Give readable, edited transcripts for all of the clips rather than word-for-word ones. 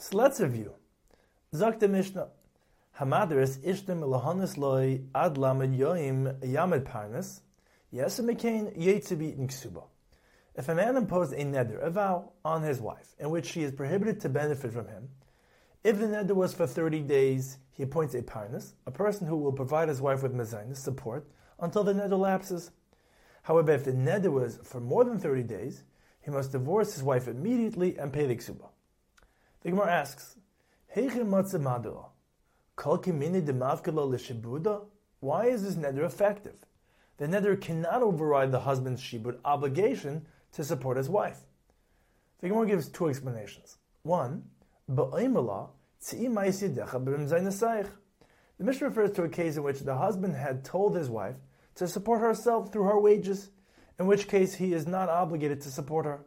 So let's review. Zok the Mishnah. Hamadris ishtem lahanis loy ad lamad yom yamid parnas. Yes, and mekain yetzibi in ksuba. If a man imposed a neder, a vow, on his wife, in which she is prohibited to benefit from him, if the neder was for 30 days, he appoints a parnas, a person who will provide his wife with mezainis, support, until the neder lapses. However, if the neder was for more than 30 days, he must divorce his wife immediately and pay the ksuba. The Gemara asks, why is this neder effective? The neder cannot override the husband's shibud obligation to support his wife. The Gemara gives two explanations. One, the Mishnah refers to a case in which the husband had told his wife to support herself through her wages, in which case he is not obligated to support her.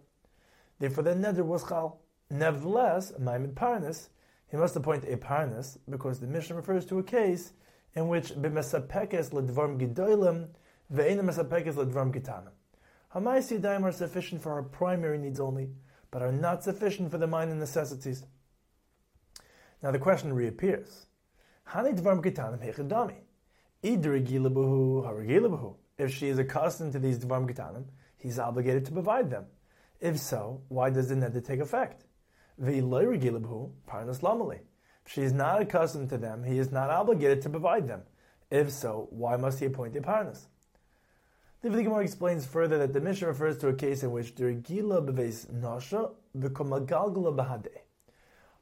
Therefore, the neder was chal. Nevertheless, yamid parnas, he must appoint a parnas, because the Mishnah refers to a case in which bimesapekes le dvorm gidoilem veena mesapekes le dvorm gitanem. Homaisi daim are sufficient for our primary needs only, but are not sufficient for the minor necessities. Now the question reappears. Hani dvorm gitanem hechidami. Idri gilebuhu harigilebuhu. If she is accustomed to these dvaram gitanim, he is obligated to provide them. If so, why does the neder take effect? Loy Rigilabhu Parnas Lamale. If she is not accustomed to them, he is not obligated to provide them. If so, why must he appoint a parnas? The Begumar explains further that the Mishnah refers to a case in which Dirigilabh Ves Nosha bekoma Galgilabhade.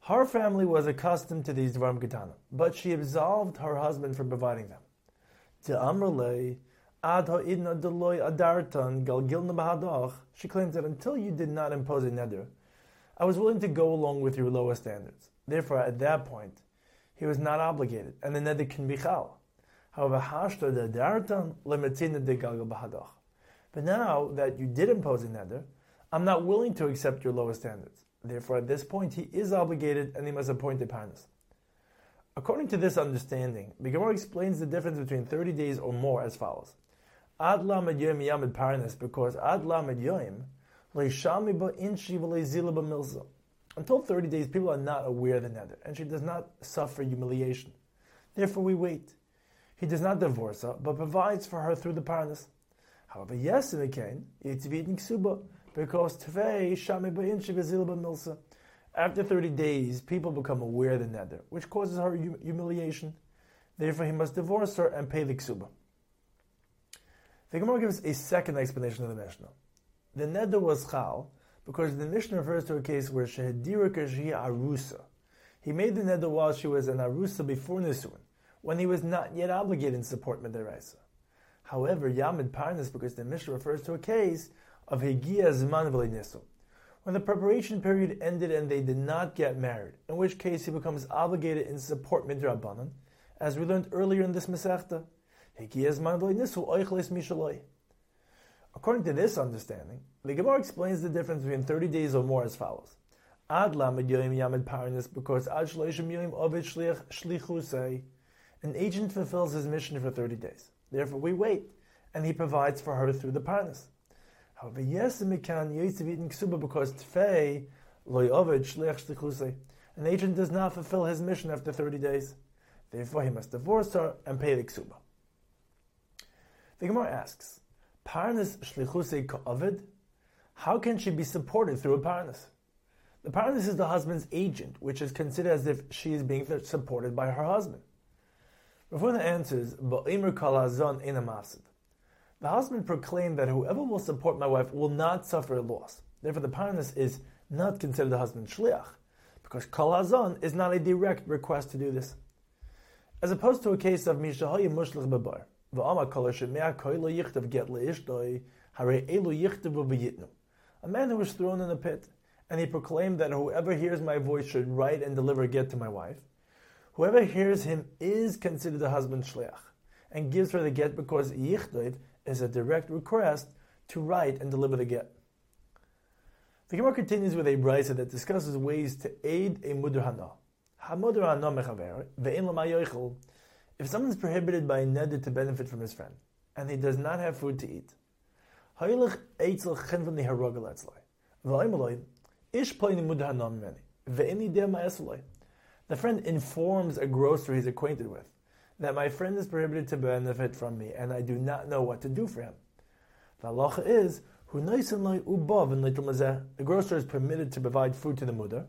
Her family was accustomed to these dvaram gitanim, but she absolved her husband from providing them. To Amrale, Adho idna Deloy Adartan Galgilna Bahadokh, she claims that until you did not impose a neder, I was willing to go along with your lower standards. Therefore, at that point, he was not obligated, and the neder can be chal. However, hashtod adaratam, lemetine dekagel b'hadach. But now that you did impose a neder, I'm not willing to accept your lower standards. Therefore, at this point, he is obligated, and he must appoint a parnas. According to this understanding, Begumar explains the difference between 30 days or more as follows. Ad lamad yom yamid parnas, because ad lamad yom, t'vei shami b'in shiva zilabah milsa. Until 30 days, people are not aware of the neder, and she does not suffer humiliation. Therefore, we wait. He does not divorce her, but provides for her through the parnas. However, yes, in the kain, it's v'etnik ksuba, because t'vei shami b'in shiva zilabah milsa. After 30 days, people become aware of the neder, which causes her humiliation. Therefore, he must divorce her and pay the ksuba. The Gemara gives a second explanation of the Mishnah. The neder was chal because the Mishnah refers to a case where shehidira kashriya arusa. He made the neder while she was an arusa before Nisun, when he was not yet obligated to support midrisa. However, yamid parnas because the Mishnah refers to a case of hegia zman v'le nisun, when the preparation period ended and they did not get married, in which case he becomes obligated in support midrabanan, as we learned earlier in this masechta. Hegia zman v'le nisun oichles mishaloi. According to this understanding, the Gemara explains the difference between 30 days or more as follows. Ad lamad yom yamid parnas, because ad shleishim yom ovid shliach shlichusei. An agent fulfills his mission for 30 days. Therefore we wait, and he provides for her through the parnas. However, yes, in mekan yetziv in ksuba, because tfei loy ovid shliach shlichusei. An agent does not fulfill his mission after 30 days. Therefore he must divorce her and pay the ksuba. The Gemara asks, parnas shlichusei ka'ovid? How can she be supported through a parnas? The parnas is the husband's agent, which is considered as if she is being supported by her husband. Before the answers, the husband proclaimed that whoever will support my wife will not suffer a loss. Therefore, the parnas is not considered the husband's shliach, because kol hazon is not a direct request to do this, as opposed to a case of mishahoye mushlich bebar. A man who was thrown in a pit, and he proclaimed that whoever hears my voice should write and deliver a get to my wife. Whoever hears him is considered the husband's shliach, and gives her the get because yichdoiv is a direct request to write and deliver the get. The Gemara continues with a brisa that discusses ways to aid a mudder hana. Ha-mudder hana mechaver, ve'in lo mayoichel. If someone is prohibited by a neder to benefit from his friend, and he does not have food to eat, The friend informs a grocer he's acquainted with that my friend is prohibited to benefit from me and I do not know what to do for him. The halacha is, the grocer is permitted to provide food to the mudder,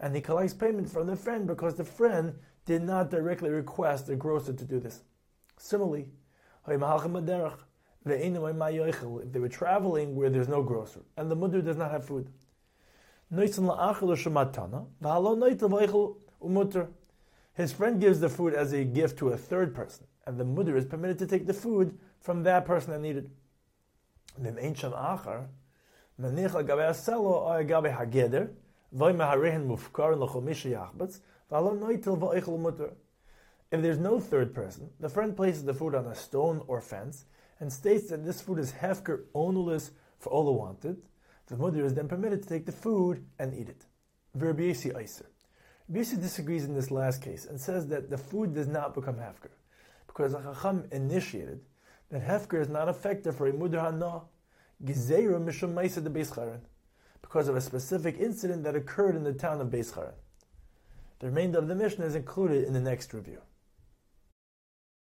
and he collects payment from the friend because the friend did not directly request the grocer to do this. Similarly, if they were traveling where there's no grocer and the mudder does not have food, his friend gives the food as a gift to a third person, and the mudder is permitted to take the food from that person that needed. If there's no third person, the friend places the food on a stone or fence and states that this food is Hafker, ownerless for all who want it. The mudder is then permitted to take the food and eat it. Rabbi Yossi disagrees in this last case and says that the food does not become Hafker, because the Chacham initiated that Hafker is not effective for a mudder hana gezeira mishum ma'isa de Beis Haran, because of a specific incident that occurred in the town of Beis Haran. The remainder of the Mishnah is included in the next review.